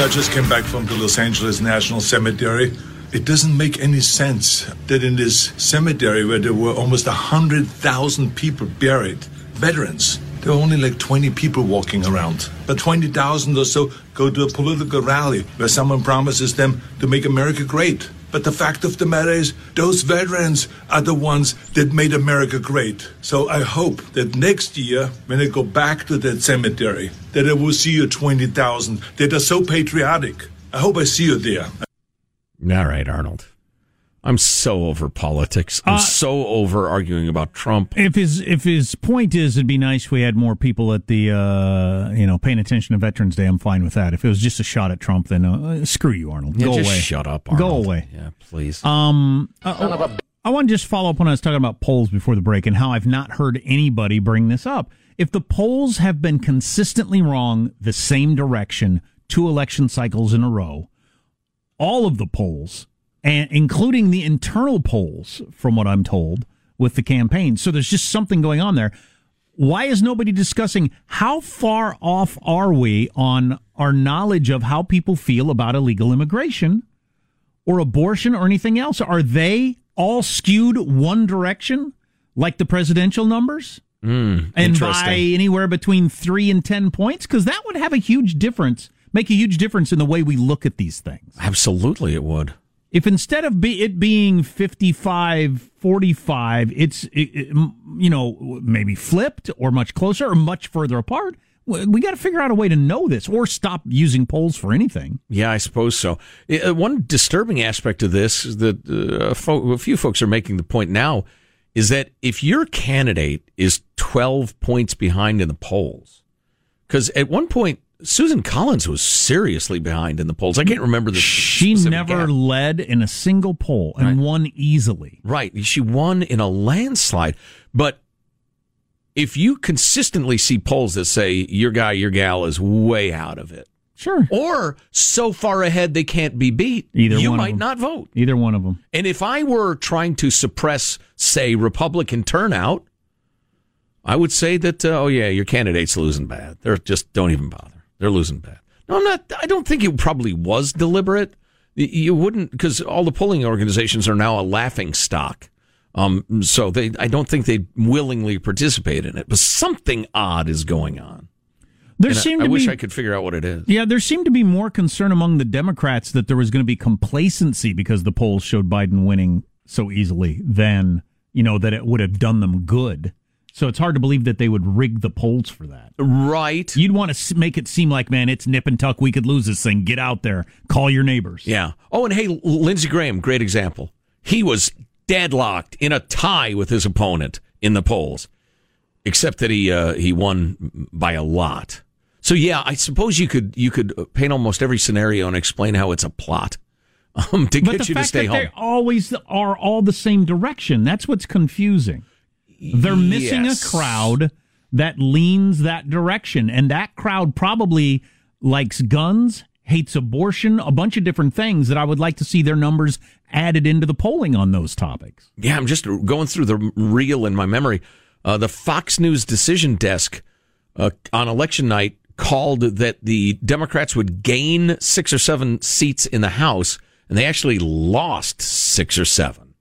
I just came back from the Los Angeles National Cemetery. It doesn't make any sense that in this cemetery where there were almost 100,000 people buried, veterans, there were only like 20 people walking around. But 20,000 or so go to a political rally where someone promises them to make America great. But the fact of the matter is, those veterans are the ones that made America great. So I hope that next year, when I go back to that cemetery, that I will see you 20,000 that are so patriotic. I hope I see you there. All right, Arnold. I'm so over politics. I'm so over arguing about Trump. If his point is it'd be nice if we had more people at the paying attention to Veterans Day, I'm fine with that. If it was just a shot at Trump, then screw you, Arnold. Yeah, go just away. Shut up, Arnold. Go away. Yeah, please. I want to just follow up on what I was talking about polls before the break and how I've not heard anybody bring this up. If the polls have been consistently wrong the same direction 2 election cycles in a row, all of the polls, and including the internal polls, from what I'm told, with the campaign. So there's just something going on there. Why is nobody discussing how far off are we on our knowledge of how people feel about illegal immigration or abortion or anything else? Are they all skewed one direction, like the presidential numbers? And by anywhere between 3 and 10 points? Because that would have a huge difference, make a huge difference in the way we look at these things. Absolutely it would. If instead of it being 55-45, it's, maybe flipped or much closer or much further apart, we got to figure out a way to know this or stop using polls for anything. Yeah, I suppose so. One disturbing aspect of this is that a few folks are making the point now is that if your candidate is 12 points behind in the polls, because at one point, Susan Collins was seriously behind in the polls. I can't remember the she never gap. Led in a single poll and won easily. Right. She won in a landslide. But if you consistently see polls that say your guy, your gal is way out of it. Sure. Or so far ahead they can't be beat. You might not vote. Either one of them. And if I were trying to suppress, say, Republican turnout, I would say that, your candidate's losing bad. They're just don't even bother. They're losing bad. No, I don't think it probably was deliberate. You wouldn't, because all the polling organizations are now a laughing stock. So I don't think they willingly participate in it. But something odd is going on. I wish I could figure out what it is. Yeah, there seemed to be more concern among the Democrats that there was going to be complacency because the polls showed Biden winning so easily than, you know, that it would have done them good. So it's hard to believe that they would rig the polls for that. Right. You'd want to make it seem like, man, it's nip and tuck. We could lose this thing. Get out there. Call your neighbors. Yeah. Oh, and hey, Lindsey Graham, great example. He was deadlocked in a tie with his opponent in the polls, except that he won by a lot. So, yeah, I suppose you could paint almost every scenario and explain how it's a plot to get you to stay home. But the fact that they always are all the same direction, that's what's confusing. They're missing a crowd that leans that direction, and that crowd probably likes guns, hates abortion, a bunch of different things that I would like to see their numbers added into the polling on those topics. Yeah, I'm just going through the reel in my memory. The Fox News decision desk on election night called that the Democrats would gain 6 or 7 seats in the House, and they actually lost 6 or 7.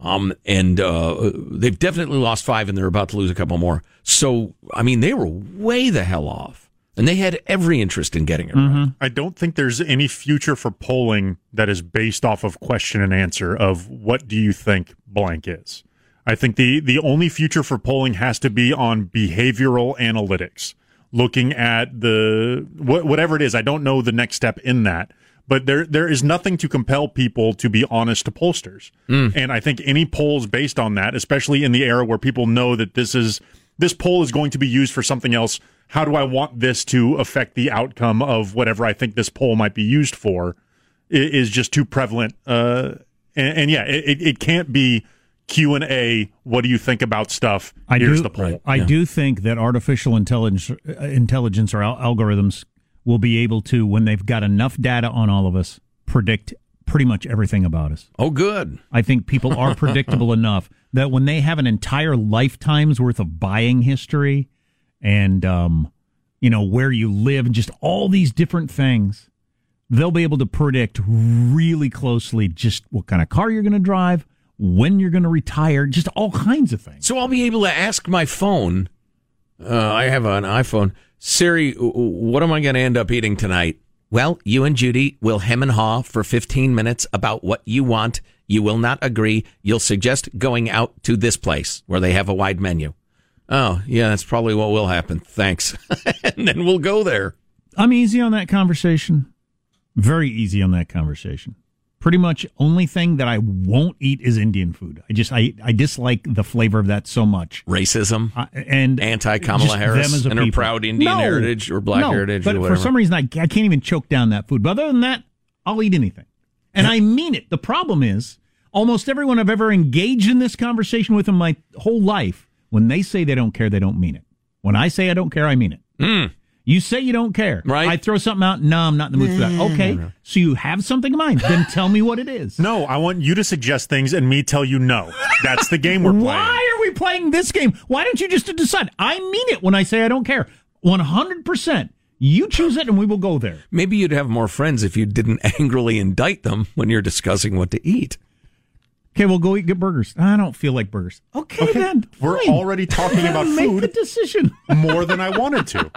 They've definitely lost 5, and they're about to lose a couple more. So, I mean, they were way the hell off, and they had every interest in getting it right. I don't think there's any future for polling that is based off of question and answer of what do you think blank is. I think the only future for polling has to be on behavioral analytics, looking at the whatever it is. I don't know the next step in that. But there is nothing to compel people to be honest to pollsters. And I think any polls based on that, especially in the era where people know that this poll is going to be used for something else, how do I want this to affect the outcome of whatever I think this poll might be used for, is just too prevalent. It can't be Q&A, what do you think about stuff? Here's the poll. Right. I do think that artificial intelligence or algorithms will be able to, when they've got enough data on all of us, predict pretty much everything about us. Oh, good. I think people are predictable enough that when they have an entire lifetime's worth of buying history and, where you live and just all these different things, they'll be able to predict really closely just what kind of car you're going to drive, when you're going to retire, just all kinds of things. So I'll be able to ask my phone, I have an iPhone, Siri, what am I going to end up eating tonight? Well, you and Judy will hem and haw for 15 minutes about what you want. You will not agree. You'll suggest going out to this place where they have a wide menu. Oh, yeah, that's probably what will happen. Thanks. And then we'll go there. I'm easy on that conversation. Very easy on that conversation. Pretty much only thing that I won't eat is Indian food. I dislike the flavor of that so much. Racism and anti-Kamala Harris and her proud Indian heritage or black heritage or whatever. But for some reason, I can't even choke down that food. But other than that, I'll eat anything. And I mean it. The problem is almost everyone I've ever engaged in this conversation with in my whole life, when they say they don't care, they don't mean it. When I say I don't care, I mean it. You say you don't care. Right. I throw something out. No, I'm not in the mood for that. Okay, so you have something in mind. Then tell me what it is. No, I want you to suggest things and me tell you no. That's the game we're playing. Why are we playing this game? Why don't you just decide? I mean it when I say I don't care. 100%. You choose it and we will go there. Maybe you'd have more friends if you didn't angrily indict them when you're discussing what to eat. Okay, we'll go get burgers. I don't feel like burgers. Okay. Then. Fine. We're already talking about food. Make the decision. More than I wanted to.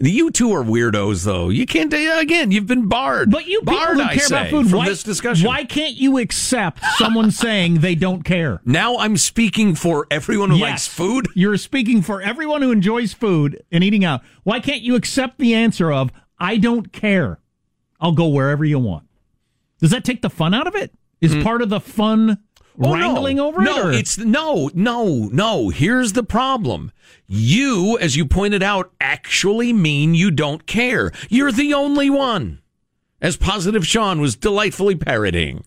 You two are weirdos, though. You can't, again, you've been barred. But you barred, people who care about food, from this discussion. Why can't you accept someone saying they don't care? Now I'm speaking for everyone who likes food? You're speaking for everyone who enjoys food and eating out. Why can't you accept the answer of, I don't care? I'll go wherever you want. Does that take the fun out of it? Is part of the fun wrangling over it? No, no. Here's the problem. You, as you pointed out, actually mean you don't care. You're the only one, as Positive Sean was delightfully parodying.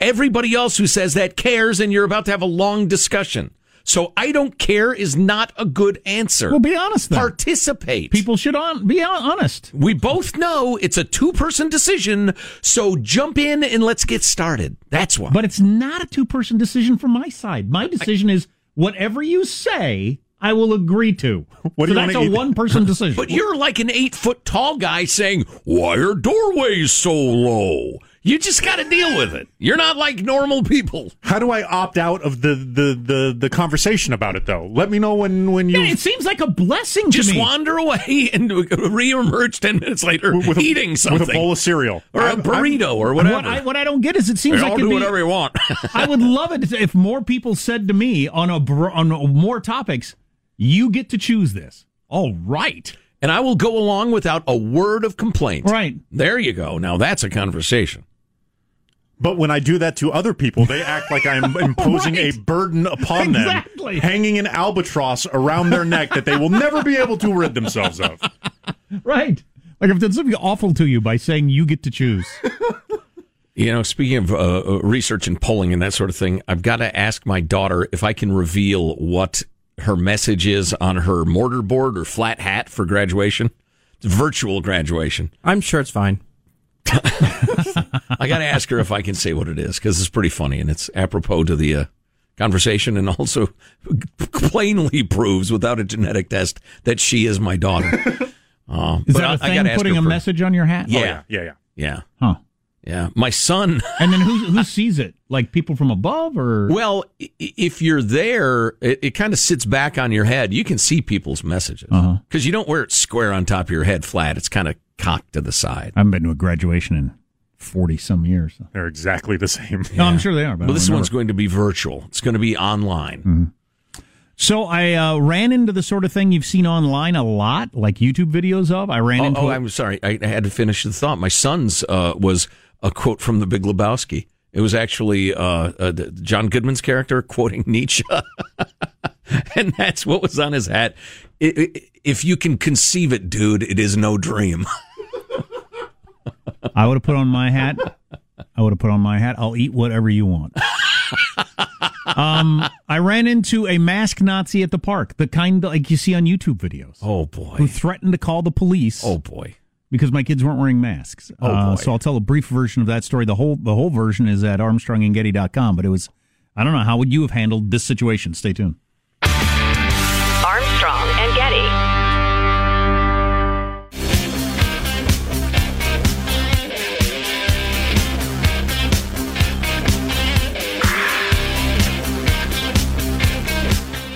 Everybody else who says that cares, and you're about to have a long discussion. So I don't care is not a good answer. Well, be honest, then. Participate. People should be honest. We both know it's a two-person decision, so jump in and let's get started. That's why. But it's not a two-person decision from my side. My decision is whatever you say, I will agree to. So that's a one-person decision. But you're like an 8-foot tall guy saying, why are doorways so low? You just got to deal with it. You're not like normal people. How do I opt out of the conversation about it, though? Let me know when you... Yeah, it seems like a blessing to me. Just wander away and reemerge 10 minutes later eating something. With a bowl of cereal. Or a burrito or whatever. What I don't get is it seems like... I'll do whatever you want. I would love it if more people said to me on more topics, you get to choose this. All right. And I will go along without a word of complaint. Right. There you go. Now that's a conversation. But when I do that to other people, they act like I am imposing a burden upon them, hanging an albatross around their neck that they will never be able to rid themselves of. Right. Like I've done something awful to you by saying you get to choose. You know, speaking of research and polling and that sort of thing, I've got to ask my daughter if I can reveal what her message is on her mortarboard or flat hat for graduation. It's virtual graduation. I'm sure it's fine. I got to ask her if I can say what it is, because it's pretty funny, and it's apropos to the conversation, and also plainly proves, without a genetic test, that she is my daughter. Is that a thing, putting a message on your hat? Yeah. Yeah. Huh. Yeah, my son. And then who sees it? Like people from above, or? Well, if you're there, it kind of sits back on your head. You can see people's messages because you don't wear it square on top of your head flat. It's kind of cocked to the side. I haven't been to a graduation in 40-some years. They're exactly the same. Yeah. No, I'm sure they are. But well, this one's going to be virtual. It's going to be online. Mm-hmm. So I ran into the sort of thing you've seen online a lot, like YouTube videos of. I ran into. Oh, I'm sorry. I had to finish the thought. My son's was a quote from The Big Lebowski. It was actually John Goodman's character quoting Nietzsche. And that's what was on his hat. If you can conceive it, dude, it is no dream. I would have put on my hat. I'll eat whatever you want. I ran into a masked Nazi at the park, the kind like you see on YouTube videos. Oh, boy. Who threatened to call the police. Oh, boy. Because my kids weren't wearing masks. Oh, so I'll tell a brief version of that story. The whole version is at armstrongandgetty.com, but it was, I don't know, how would you have handled this situation? Stay tuned. Armstrong and Getty.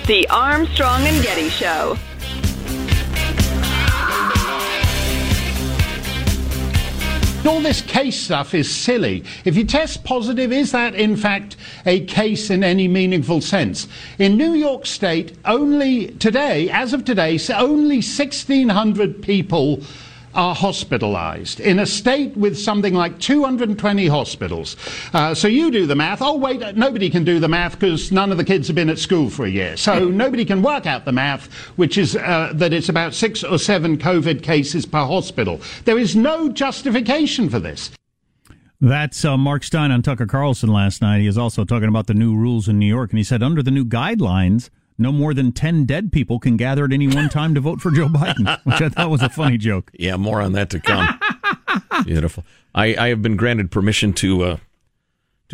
The Armstrong and Getty Show. All this case stuff is silly. If you test positive, is that in fact a case in any meaningful sense? In New York State, only today, as of today, only 1,600 people are hospitalized in a state with something like 220 hospitals. So you do the math. Oh, wait, nobody can do the math because none of the kids have been at school for a year. So nobody can work out the math, which is that it's about 6 or 7 COVID cases per hospital. There is no justification for this. That's Mark Stein on Tucker Carlson last night. He is also talking about the new rules in New York, and he said under the new guidelines, no more than 10 dead people can gather at any one time to vote for Joe Biden, which I thought was a funny joke. Yeah, more on that to come. Beautiful. I have been granted permission to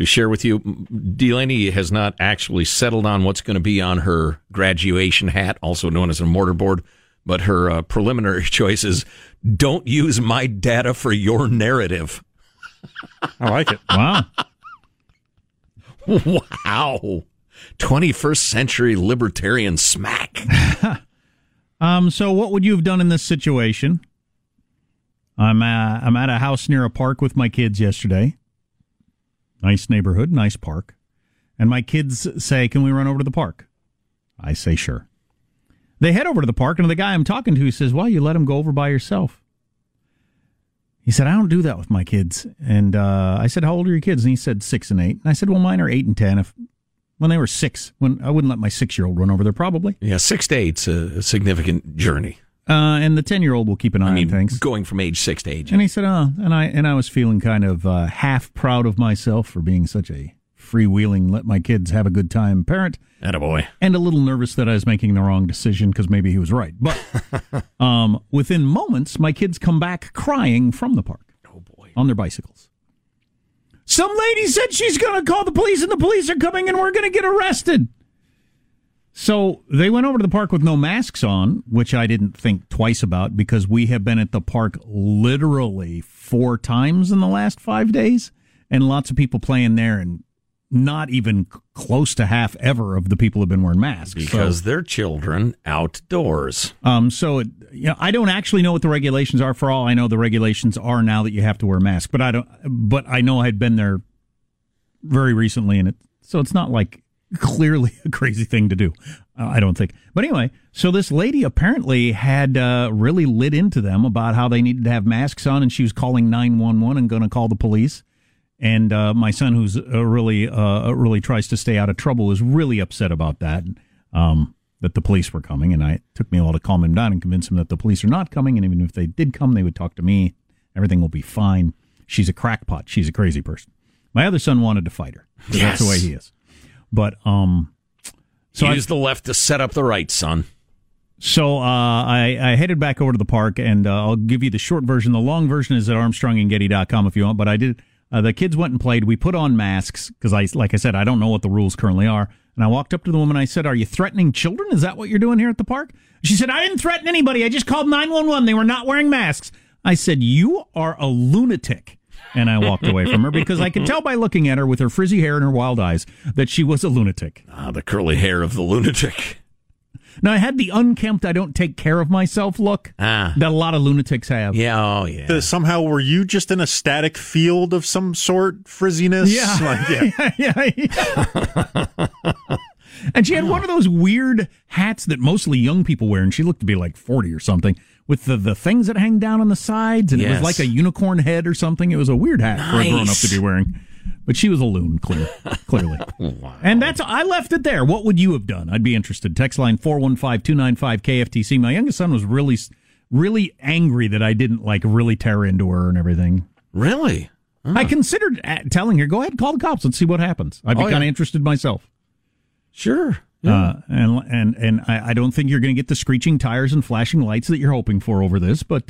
share with you. Delaney has not actually settled on what's going to be on her graduation hat, also known as a mortarboard, but her preliminary choice is, don't use my data for your narrative. I like it. Wow. Wow. 21st century libertarian smack. So what would you have done in this situation? I'm at a house near a park with my kids yesterday. Nice neighborhood, nice park. And my kids say, can we run over to the park? I say, sure. They head over to the park, and the guy I'm talking to says, well, you let him go over by yourself. He said, I don't do that with my kids. And I said, how old are your kids? And he said, 6 and 8. And I said, well, mine are 8 and 10. When they were 6, when I wouldn't let my 6-year-old run over there, probably. Yeah, 6 to 8's a significant journey. And the 10-year-old will keep an eye on things. Going from age 6 to age 8. And he said, and I was feeling kind of half proud of myself for being such a freewheeling, let my kids have a good time parent. Attaboy. And a little nervous that I was making the wrong decision because maybe he was right. But within moments, my kids come back crying from the park. Oh, boy. On their bicycles. Some lady said she's going to call the police, and the police are coming, and we're going to get arrested. So they went over to the park with no masks on, which I didn't think twice about because we have been at the park literally 4 times in the last 5 days. and lots of people playing there, and not even close to half ever of the people have been wearing masks. Because they're children outdoors. I don't actually know what the regulations are. For all I know, the regulations are now that you have to wear masks. But I don't. But I know I had been there very recently, and so it's not like clearly a crazy thing to do. I don't think. But anyway, so this lady apparently had really lit into them about how they needed to have masks on, and she was calling 911 and going to call the police. And my son, who's really tries to stay out of trouble, is really upset about that, that the police were coming. And it took me a while to calm him down and convince him that the police are not coming. And even if they did come, they would talk to me. Everything will be fine. She's a crackpot. She's a crazy person. My other son wanted to fight her. Yes. That's the way he is. But so use the left to set up the right, son. So I headed back over to the park, and I'll give you the short version. The long version is at armstrongandgetty.com if you want. But I did. The kids went and played. We put on masks because, like I said, I don't know what the rules currently are. And I walked up to the woman. I said, "Are you threatening children? Is that what you're doing here at the park?" She said, "I didn't threaten anybody. I just called 911. They were not wearing masks." I said, "You are a lunatic." And I walked away from her because I could tell by looking at her with her frizzy hair and her wild eyes that she was a lunatic. Ah, the curly hair of the lunatic. Now, I had the unkempt, I don't take care of myself look that a lot of lunatics have. Yeah, oh, yeah. Somehow, were you just in a static field of some sort, frizziness? Yeah. And she had one of those weird hats that mostly young people wear, and she looked to be like 40 or something, with the things that hang down on the sides, and It was like a unicorn head or something. It was a weird hat for a grown-up to be wearing. But she was a loon, clearly. Wow. And I left it there. What would you have done? I'd be interested. Text line 415-295-KFTC. My youngest son was really, really angry that I didn't really tear into her and everything. Really? Huh. I considered telling her, go ahead, call the cops and see what happens. I'd be kind of interested myself. Sure. Yeah. And I don't think you're going to get the screeching tires and flashing lights that you're hoping for over this, but...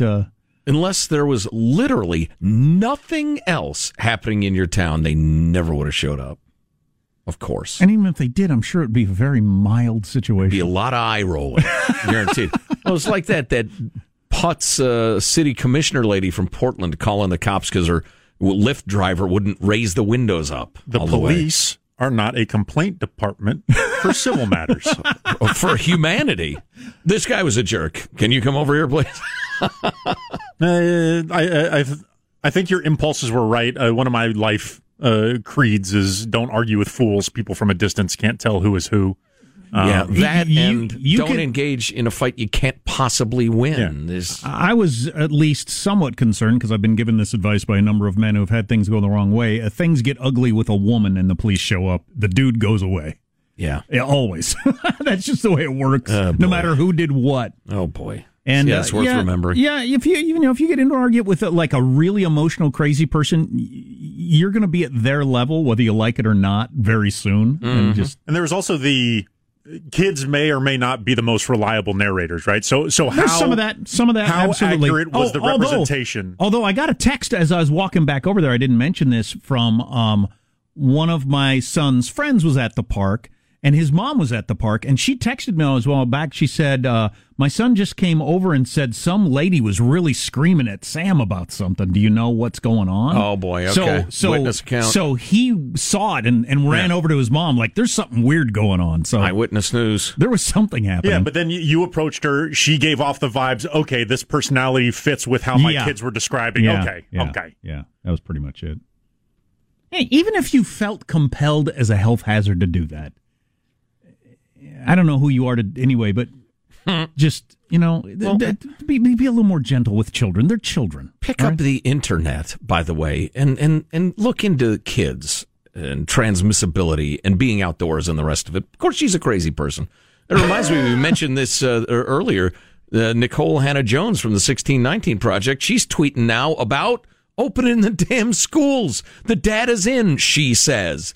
Unless there was literally nothing else happening in your town, they never would have showed up. Of course. And even if they did, I'm sure it would be a very mild situation. It'd be a lot of eye rolling, guaranteed. Well, it's like that Putz city commissioner lady from Portland calling the cops because her Lyft driver wouldn't raise the windows up. The police are not a complaint department for civil matters. For humanity. This guy was a jerk. Can you come over here, please? I think your impulses were right. One of my life creeds is don't argue with fools. People from a distance can't tell who is who. Don't engage in a fight you can't possibly win. Yeah. I was at least somewhat concerned because I've been given this advice by a number of men who have had things go the wrong way. Things get ugly with a woman and the police show up. The dude goes away. Yeah always. That's just the way it works. No matter who did what. Oh, boy. And yeah, it's worth remembering. Yeah, if you get into an argument with a really emotional, crazy person, you're going to be at their level, whether you like it or not, very soon. Mm-hmm. And there was also the kids may or may not be the most reliable narrators, right? So how some of that how absolutely accurate was the representation? Although I got a text as I was walking back over there, I didn't mention this from one of my son's friends was at the park. And his mom was at the park, and she texted me a while back. She said, my son just came over and said some lady was really screaming at Sam about something. Do you know what's going on? Oh, boy. Okay. So, witness count. So he saw it and ran over to his mom like, there's something weird going on. So Eyewitness News. There was something happening. Yeah, but then you approached her. She gave off the vibes, okay, this personality fits with how my kids were describing. Yeah. Okay. Yeah, that was pretty much it. Hey, even if you felt compelled as a health hazard to do that, I don't know who you are anyway, but just, be a little more gentle with children. They're children. Pick up the internet, by the way, and look into kids and transmissibility and being outdoors and the rest of it. Of course, she's a crazy person. It reminds me, we mentioned this earlier, Nicole Hannah-Jones from the 1619 Project. She's tweeting now about opening the damn schools. The data's in, she says.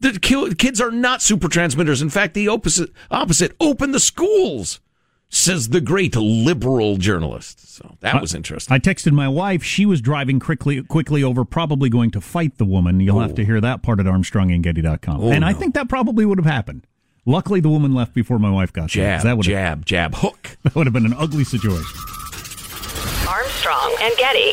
The kids are not super transmitters. In fact, the opposite. Open the schools, says the great liberal journalist. So that was interesting. I texted my wife. She was driving quickly over, probably going to fight the woman. You'll have to hear that part at armstrongandgetty.com. I think that probably would have happened. Luckily, the woman left before my wife got there. Jab, hook. That would have been an ugly situation. Armstrong and Getty.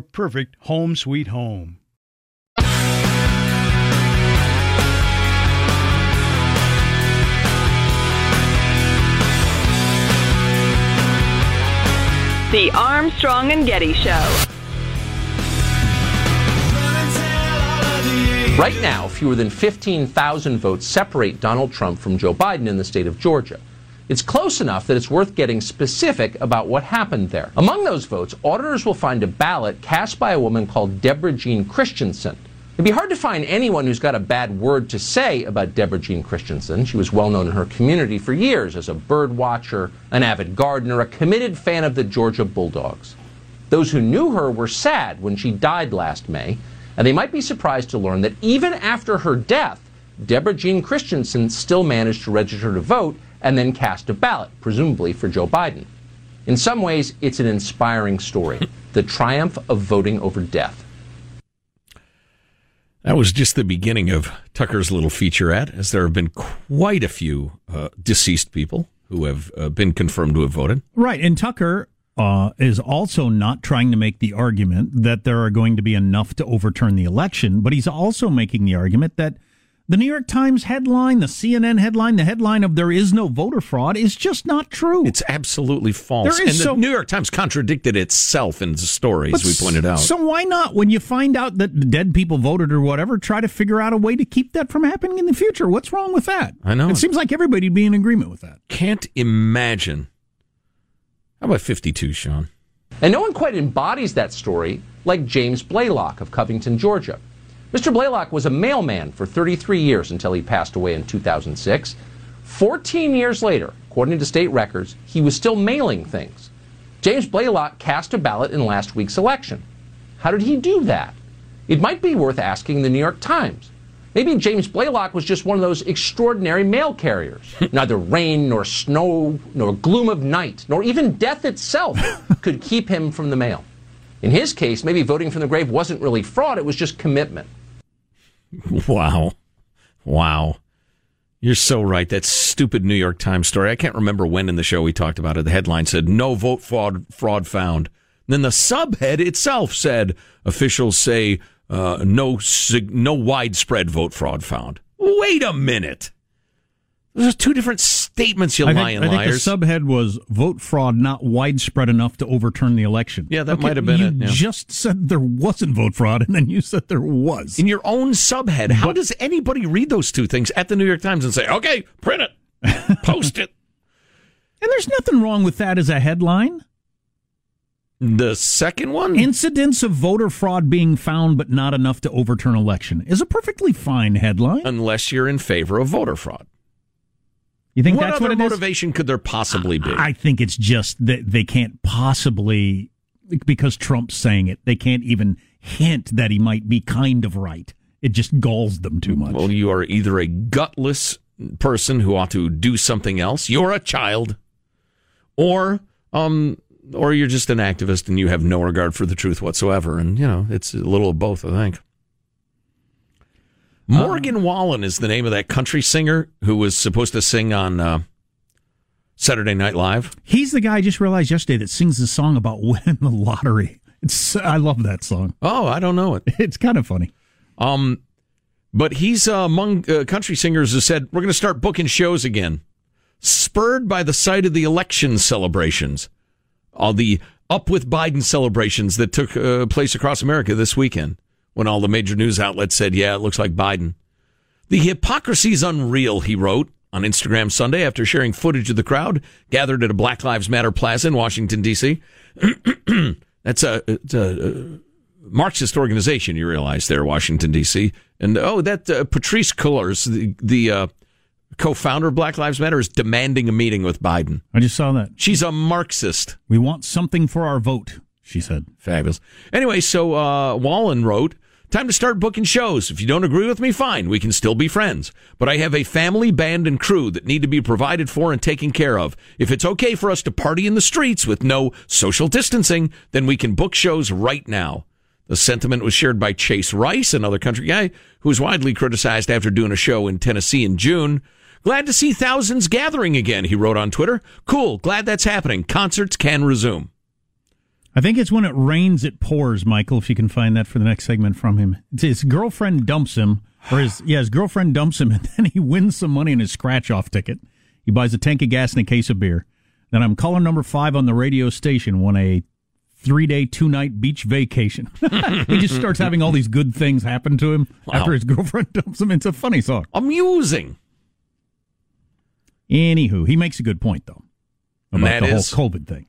perfect home sweet home. The Armstrong and Getty Show. Right now, fewer than 15,000 votes separate Donald Trump from Joe Biden in the state of Georgia. It's close enough that it's worth getting specific about what happened there. Among those votes, auditors will find a ballot cast by a woman called Deborah Jean Christensen. It'd be hard to find anyone who's got a bad word to say about Deborah Jean Christensen. She was well known in her community for years as a bird watcher, an avid gardener, a committed fan of the Georgia Bulldogs. Those who knew her were sad when she died last May, and they might be surprised to learn that even after her death, Deborah Jean Christensen still managed to register to vote and then cast a ballot, presumably for Joe Biden. In some ways, it's an inspiring story, the triumph of voting over death. That was just the beginning of Tucker's little featurette, as there have been quite a few deceased people who have been confirmed to have voted. Right, and Tucker is also not trying to make the argument that there are going to be enough to overturn the election, but he's also making the argument that the New York Times headline, the CNN headline, the headline of there is no voter fraud is just not true. It's absolutely false. The New York Times contradicted itself in the story, as we pointed out. So why not, when you find out that dead people voted or whatever, try to figure out a way to keep that from happening in the future? What's wrong with that? I know. It seems like everybody'd be in agreement with that. Can't imagine. How about 52, Sean? And no one quite embodies that story like James Blaylock of Covington, Georgia. Mr. Blaylock was a mailman for 33 years until he passed away in 2006. 14 years later, according to state records, he was still mailing things. James Blaylock cast a ballot in last week's election. How did he do that? It might be worth asking the New York Times. Maybe James Blaylock was just one of those extraordinary mail carriers. Neither rain nor snow nor gloom of night nor even death itself could keep him from the mail. In his case, maybe voting from the grave wasn't really fraud, it was just commitment. Wow. You're so right. That stupid New York Times story. I can't remember when in the show we talked about it. The headline said, "No vote fraud found." And then the subhead itself said, officials say no widespread vote fraud found. Wait a minute. Those are two different statements, you liars. I think the subhead was vote fraud not widespread enough to overturn the election. Yeah, that might have been it. You just said there wasn't vote fraud, and then you said there was. In your own subhead. How does anybody read those two things at the New York Times and say, okay, print it, post it? And there's nothing wrong with that as a headline. The second one? Incidents of voter fraud being found but not enough to overturn election is a perfectly fine headline. Unless you're in favor of voter fraud. You think that's what it is? What other motivation could there possibly be? I think it's just that they can't possibly, because Trump's saying it, they can't even hint that he might be kind of right. It just galls them too much. Well, you are either a gutless person who ought to do something else, you're a child, or you're just an activist and you have no regard for the truth whatsoever. And, you know, it's a little of both, I think. Morgan Wallen is the name of that country singer who was supposed to sing on Saturday Night Live. He's the guy I just realized yesterday that sings the song about winning the lottery. I love that song. Oh, I don't know it. It's kind of funny. But he's among country singers who said, we're going to start booking shows again. Spurred by the sight of the election celebrations, all the Up With Biden celebrations that took place across America this weekend. When all the major news outlets said, yeah, it looks like Biden. The hypocrisy is unreal, he wrote on Instagram Sunday after sharing footage of the crowd gathered at a Black Lives Matter plaza in Washington, D.C. That's a Marxist organization, you realize, there, Washington, D.C. And, Patrice Cullors, the co-founder of Black Lives Matter, is demanding a meeting with Biden. I just saw that. She's a Marxist. We want something for our vote, she said. Fabulous. Anyway, so Wallen wrote, time to start booking shows. If you don't agree with me, fine. We can still be friends. But I have a family, band, and crew that need to be provided for and taken care of. If it's okay for us to party in the streets with no social distancing, then we can book shows right now. The sentiment was shared by Chase Rice, another country guy, who was widely criticized after doing a show in Tennessee in June. Glad to see thousands gathering again, he wrote on Twitter. Cool. Glad that's happening. Concerts can resume. I think it's when it rains, it pours, Michael, if you can find that for the next segment from him. It's his girlfriend dumps him, his girlfriend dumps him, and then he wins some money in his scratch-off ticket. He buys a tank of gas and a case of beer. Then I'm caller number 5 on the radio station, won a 3-day, 2-night beach vacation. He just starts having all these good things happen to him after his girlfriend dumps him. It's a funny song. Amusing. Anywho, he makes a good point, though, about the whole COVID thing.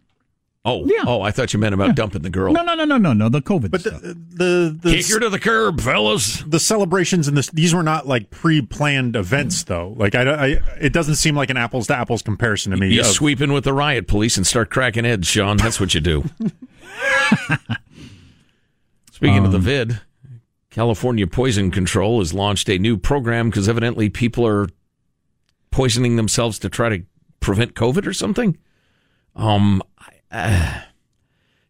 Oh, yeah. Oh! I thought you meant about dumping the girl. No. The COVID stuff. The kick her to the curb, fellas. The celebrations and these were not like pre-planned events, though. Like it doesn't seem like an apples to apples comparison to me. You sweep in with the riot police and start cracking heads, Sean. That's what you do. Speaking of the vid, California Poison Control has launched a new program because evidently people are poisoning themselves to try to prevent COVID or something.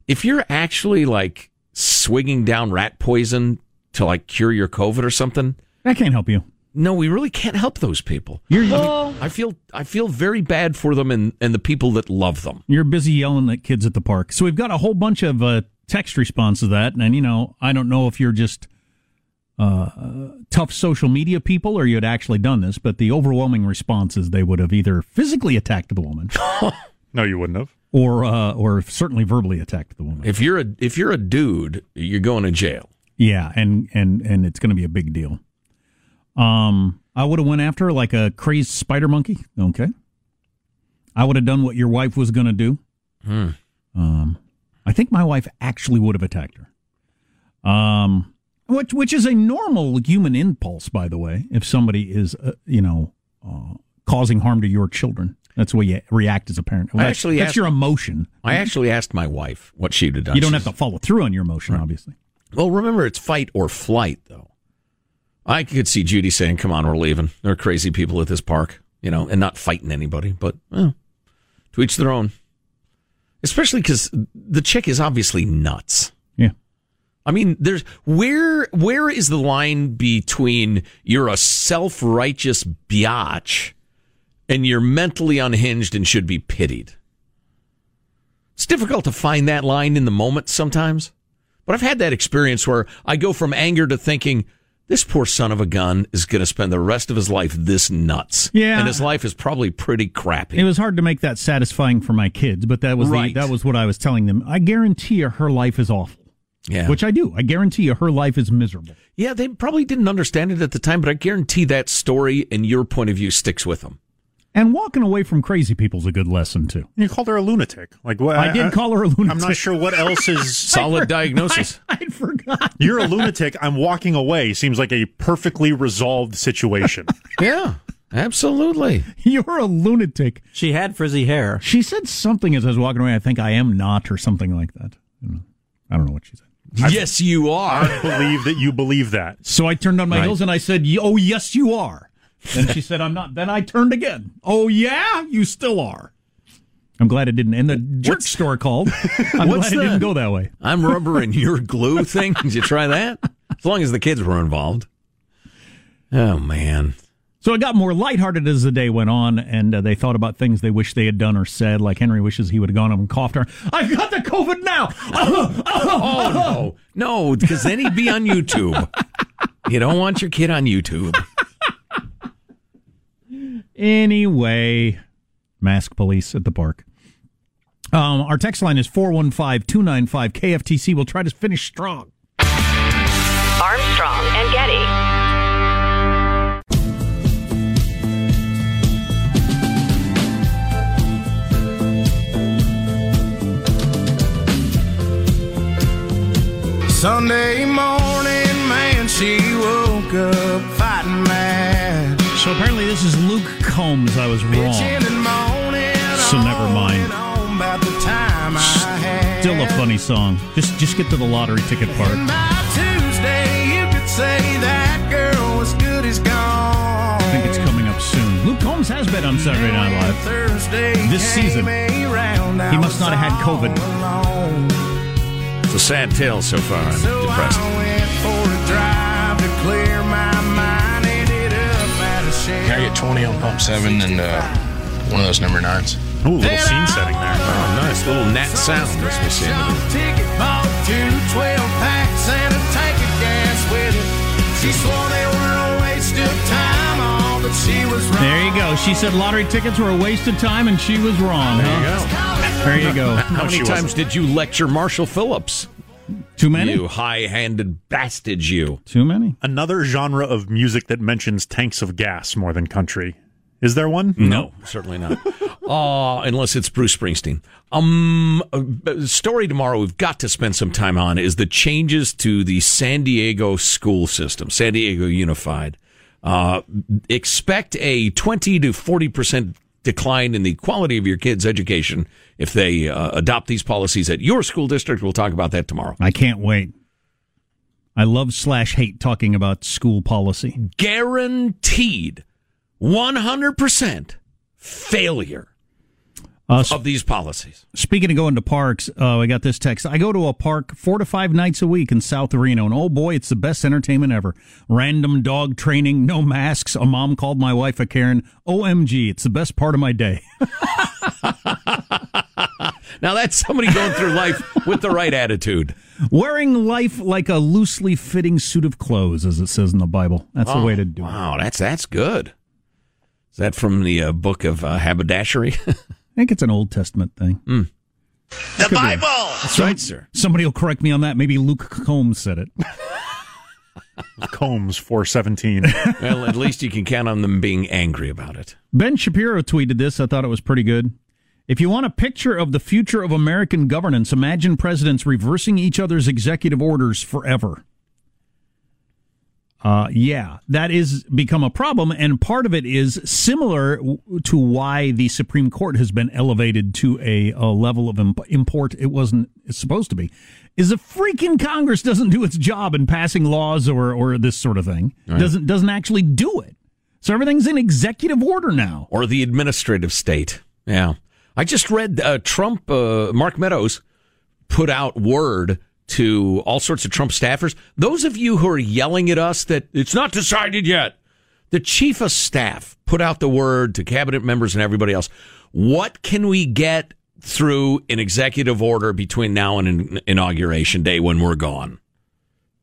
If you're actually like swigging down rat poison to like cure your COVID or something, that can't help you. No, we really can't help those people. I feel very bad for them and the people that love them. You're busy yelling at kids at the park. So we've got a whole bunch of text response to that. And, you know, I don't know if you're just tough social media people or you had actually done this, but the overwhelming response is they would have either physically attacked the woman. No, you wouldn't have. Or certainly verbally attacked the woman. If you're a dude, you're going to jail. Yeah, and it's going to be a big deal. I would have went after her like a crazed spider monkey. Okay. I would have done what your wife was going to do. Hmm. I think my wife actually would have attacked her. Which is a normal human impulse, by the way. If somebody is, causing harm to your children. That's the way you react as a parent. Well, that's your emotion. I actually asked my wife what she'd have done. You don't have to follow through on your emotion, obviously. Well, remember, it's fight or flight, though. I could see Judy saying, come on, we're leaving. There are crazy people at this park, and not fighting anybody. But, to each their own. Especially because the chick is obviously nuts. Yeah. I mean, where is the line between you're a self-righteous biatch and you're mentally unhinged and should be pitied? It's difficult to find that line in the moment sometimes. But I've had that experience where I go from anger to thinking, this poor son of a gun is going to spend the rest of his life this nuts. Yeah. And his life is probably pretty crappy. It was hard to make that satisfying for my kids, but that was right. That was what I was telling them. I guarantee you her life is awful. Yeah. Which I do. I guarantee you her life is miserable. Yeah, they probably didn't understand it at the time, but I guarantee that story and your point of view sticks with them. And walking away from crazy people's a good lesson, too. You called her a lunatic. Like, well, I did call her a lunatic. I'm not sure what else is... Solid diagnosis. I'd forgotten. You're a lunatic. I'm walking away. Seems like a perfectly resolved situation. Yeah, absolutely. You're a lunatic. She had frizzy hair. She said something as I was walking away. I think I am not or something like that. I don't know what she said. Yes, you are. I believe that you believe that. So I turned on my heels and I said, oh, yes, you are. Then she said, I'm not. Then I turned again. Oh, yeah? You still are. I'm glad it didn't. And the jerk store called. I'm glad it didn't go that way. I'm rubber and you're glue thing. Did you try that? As long as the kids were involved. Oh, man. So it got more lighthearted as the day went on, and they thought about things they wish they had done or said, like Henry wishes he would have gone up and coughed her. I've got the COVID now. Oh, no. No, because then he'd be on YouTube. You don't want your kid on YouTube. Anyway, mask police at the park. Our text line is 415-295. KFTC will try to finish strong. Armstrong and Getty. Sunday morning, man, she woke up fighting mad. So apparently this is Luke Combs. I was wrong. So never mind. Still a funny song. Just get to the lottery ticket part. I think it's coming up soon. Luke Combs has been on Saturday Night Live this season. He must not have had COVID. It's a sad tale so far. I'm depressed. I went for a drive to clear my mind. Can I get 20 on pump 7 and one of those number 9s? Ooh, little scene setting there. Oh, nice. Little Nat Sound. That's what's in it. There you go. She said lottery tickets were a waste of time, and she was wrong. Huh? There you go. How many times did you lecture Marshall Phillips? Too many? You high-handed bastard, you. Too many? Another genre of music that mentions tanks of gas more than country. Is there one? No, certainly not. Unless it's Bruce Springsteen. Story tomorrow we've got to spend some time on is the changes to the San Diego school system, San Diego Unified. Expect a 20 to 40% decline in the quality of your kids' education if they adopt these policies at your school district. We'll talk about that tomorrow. I can't wait. I love / hate talking about school policy. Guaranteed 100% failure of these policies. Speaking of going to parks, I got this text. I go to a park 4 to 5 nights a week in South Reno, and oh boy, it's the best entertainment ever. Random dog training, no masks. A mom called my wife a Karen. OMG, it's the best part of my day. Now that's somebody going through life with the right attitude. Wearing life like a loosely fitting suit of clothes, as it says in the Bible. That's the way to do it. Wow, that's good. Is that from the book of Haberdashery? I think it's an Old Testament thing. Mm. The Bible! That's right, sir. Somebody will correct me on that. Maybe Luke Combs said it. Combs 417. Well, at least you can count on them being angry about it. Ben Shapiro tweeted this. I thought it was pretty good. If you want a picture of the future of American governance, imagine presidents reversing each other's executive orders forever. That is become a problem, and part of it is similar to why the Supreme Court has been elevated to a level of import it wasn't supposed to be, is the freaking Congress doesn't do its job in passing laws or this sort of thing, right. Doesn't actually do it. So everything's in executive order now. Or the administrative state. Yeah. I just read Trump, Mark Meadows, put out word to all sorts of Trump staffers. Those of you who are yelling at us that it's not decided yet, the chief of staff put out the word to cabinet members and everybody else. What can we get through an executive order between now and Inauguration Day when we're gone.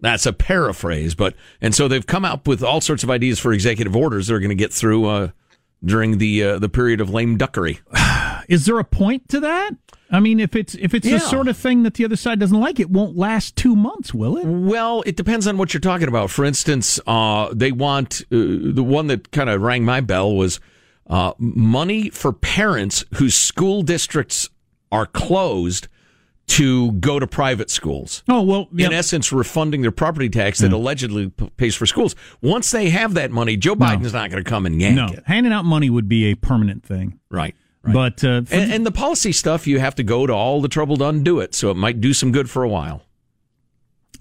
That's a paraphrase, but and so they've come up with all sorts of ideas for executive orders they're going to get through during the period of lame duckery. Is there a point to that? I mean, if it's the sort of thing that the other side doesn't like, it won't last 2 months, will it? Well, it depends on what you're talking about. For instance, they want the one that kind of rang my bell was money for parents whose school districts are closed to go to private schools. Oh, well, yep. In essence, refunding their property tax that allegedly pays for schools. Once they have that money, Joe Biden's not going to come and yank it. Handing out money would be a permanent thing. Right. Right. But and the policy stuff, you have to go to all the trouble to undo it, so it might do some good for a while.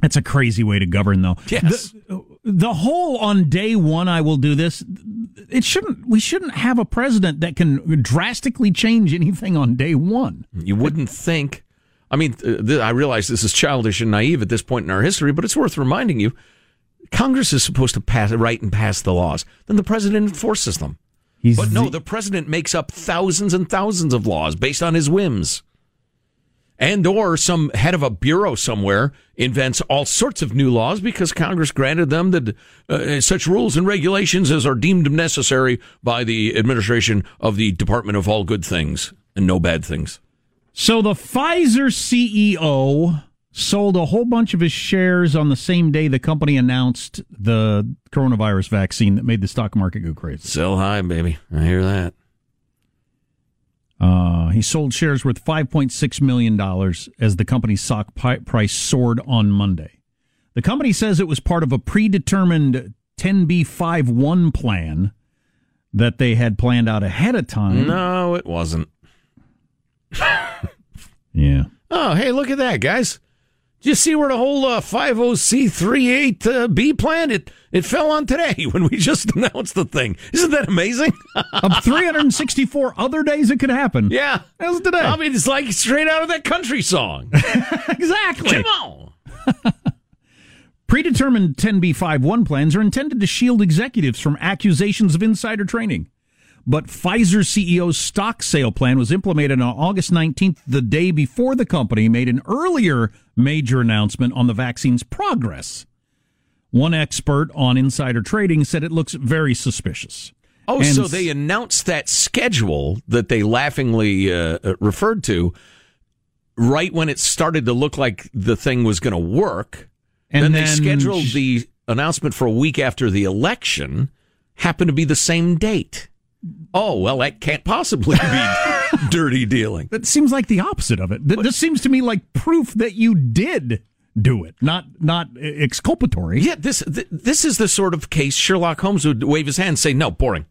That's a crazy way to govern, though. Yes. The whole on day one, I will do this. It shouldn't. We shouldn't have a president that can drastically change anything on day one. You wouldn't think. I mean, I realize this is childish and naive at this point in our history, but it's worth reminding you. Congress is supposed to write and pass the laws. Then the president enforces them. But no, the president makes up thousands and thousands of laws based on his whims. And or some head of a bureau somewhere invents all sorts of new laws because Congress granted them that such rules and regulations as are deemed necessary by the administration of the Department of All Good Things and No Bad Things. So the Pfizer CEO sold a whole bunch of his shares on the same day the company announced the coronavirus vaccine that made the stock market go crazy. Sell high, baby. I hear that. He sold shares worth $5.6 million as the company's stock price soared on Monday. The company says it was part of a predetermined 10b5-1 plan that they had planned out ahead of time. No, it wasn't. Yeah. Oh, hey, look at that, guys. You see where the whole 50C38B plan, it fell on today when we just announced the thing. Isn't that amazing? Of 364 other days it could happen. Yeah. That was today. I mean, it's like straight out of that country song. Exactly. Come on. Predetermined 10b5-1 plans are intended to shield executives from accusations of insider trading. But Pfizer CEO's stock sale plan was implemented on August 19th, the day before the company made an earlier major announcement on the vaccine's progress. One expert on insider trading said it looks very suspicious. Oh, and so they announced that schedule that they laughingly referred to right when it started to look like the thing was going to work. And then they scheduled the announcement for a week after the election, happened to be the same date. Oh, well, that can't possibly be dirty dealing. That seems like the opposite of it. This seems to me like proof that you did do it, not exculpatory. Yeah, this is the sort of case Sherlock Holmes would wave his hand and say, no, boring.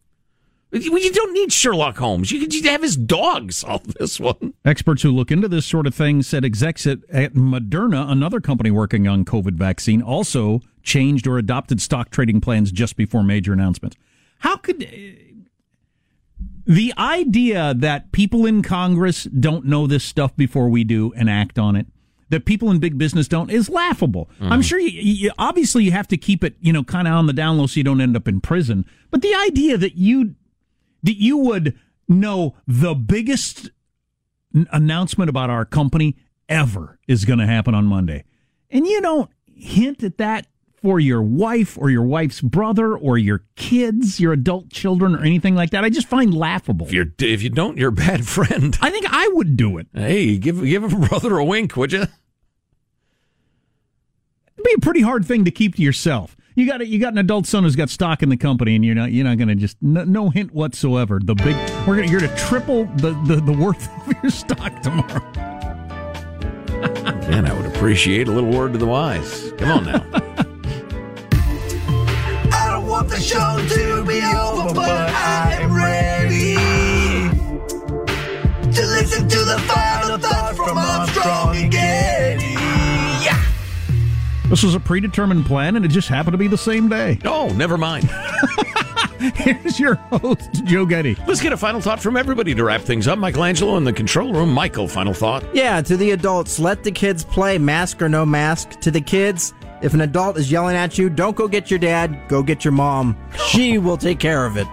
You don't need Sherlock Holmes. You could have his dog solve this one. Experts who look into this sort of thing said execs at Moderna, another company working on COVID vaccine, also changed or adopted stock trading plans just before major announcements. How could... The idea that people in Congress don't know this stuff before we do and act on it, that people in big business don't, is laughable. Mm-hmm. I'm sure you obviously you have to keep it, kind of on the down low so you don't end up in prison. But the idea that you would know the biggest announcement about our company ever is going to happen on Monday, and you don't hint at that for your wife or your wife's brother or your kids, your adult children or anything like that. I just find laughable. If you don't, you're a bad friend. I think I would do it. Hey, give a brother a wink, would you? It'd be a pretty hard thing to keep to yourself. You got an adult son who's got stock in the company, and you're not going to just no hint whatsoever. You're going to triple the worth of your stock tomorrow. Man, I would appreciate a little word to the wise. Come on now. Want the show to be over, but I'm ready to listen to the final thought from Armstrong and Getty. Yeah. This was a predetermined plan, and it just happened to be the same day. Oh, never mind. Here's your host, Joe Getty. Let's get a final thought from everybody to wrap things up. Michelangelo in the control room. Michael, final thought. Yeah, to the adults, let the kids play, mask or no mask. To the kids... If an adult is yelling at you, don't go get your dad, go get your mom. She will take care of it.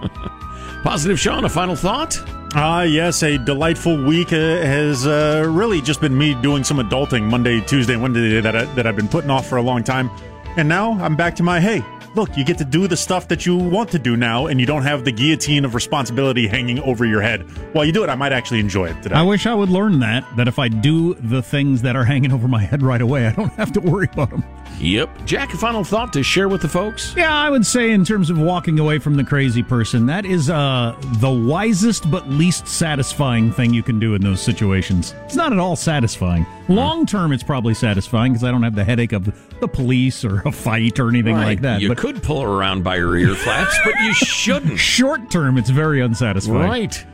Positive Sean, a final thought? Yes, a delightful week has really just been me doing some adulting Monday, Tuesday, Wednesday that I've been putting off for a long time. And now I'm back to my, hey, look, you get to do the stuff that you want to do now, and you don't have the guillotine of responsibility hanging over your head. While you do it, I might actually enjoy it today. I wish I would learn that if I do the things that are hanging over my head right away, I don't have to worry about them. Yep. Jack, a final thought to share with the folks? Yeah, I would say in terms of walking away from the crazy person, that is the wisest but least satisfying thing you can do in those situations. It's not at all satisfying. Long term, it's probably satisfying because I don't have the headache of the police or a fight or anything like that. You could pull her around by her ear flaps, but you shouldn't. Short term, it's very unsatisfying. Right.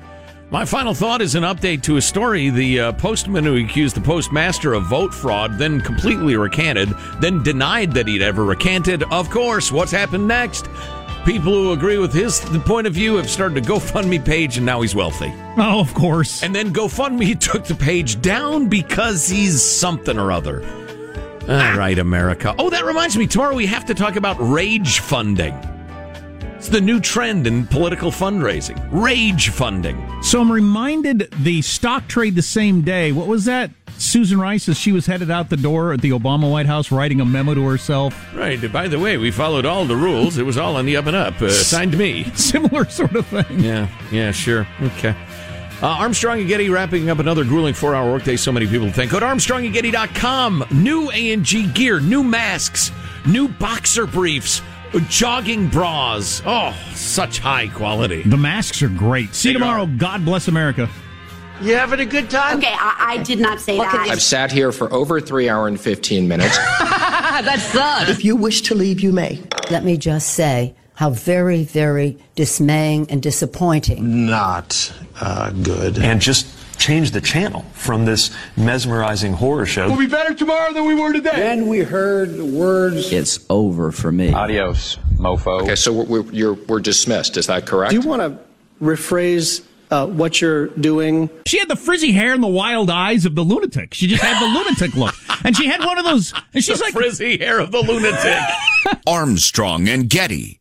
My final thought is an update to a story. The postman who accused the postmaster of vote fraud, then completely recanted, then denied that he'd ever recanted. Of course, what's happened next? People who agree with his point of view have started a GoFundMe page, and now he's wealthy. Oh, of course. And then GoFundMe took the page down because he's something or other. All right, America. Oh, that reminds me. Tomorrow we have to talk about rage funding. It's the new trend in political fundraising. Rage funding. So I'm reminded the stock trade the same day. What was that? Susan Rice, as she was headed out the door at the Obama White House, writing a memo to herself. Right. By the way, we followed all the rules. It was all on the up and up. Signed me. Similar sort of thing. Yeah, sure. Okay. Armstrong and Getty wrapping up another grueling 4-hour workday. So many people to thank. Go to ArmstrongandGetty.com. New A&G gear. New masks. New boxer briefs. Jogging bras. Oh, such high quality. The masks are great. See you tomorrow. God bless America. You having a good time? Okay, I did not say that. I've sat here for over 3 hours and 15 minutes. That sucks. If you wish to leave, you may. Let me just say how very, very dismaying and disappointing. Not good. And just change the channel from this mesmerizing horror show. We'll be better tomorrow than we were today. Then we heard the words, it's over for me. Adios, mofo. Okay, so we're dismissed. Is that correct? Do you want to rephrase what you're doing? She had the frizzy hair and the wild eyes of the lunatic. She just had the lunatic look. And she had one of those. And she's like, frizzy hair of the lunatic. Armstrong and Getty.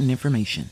information.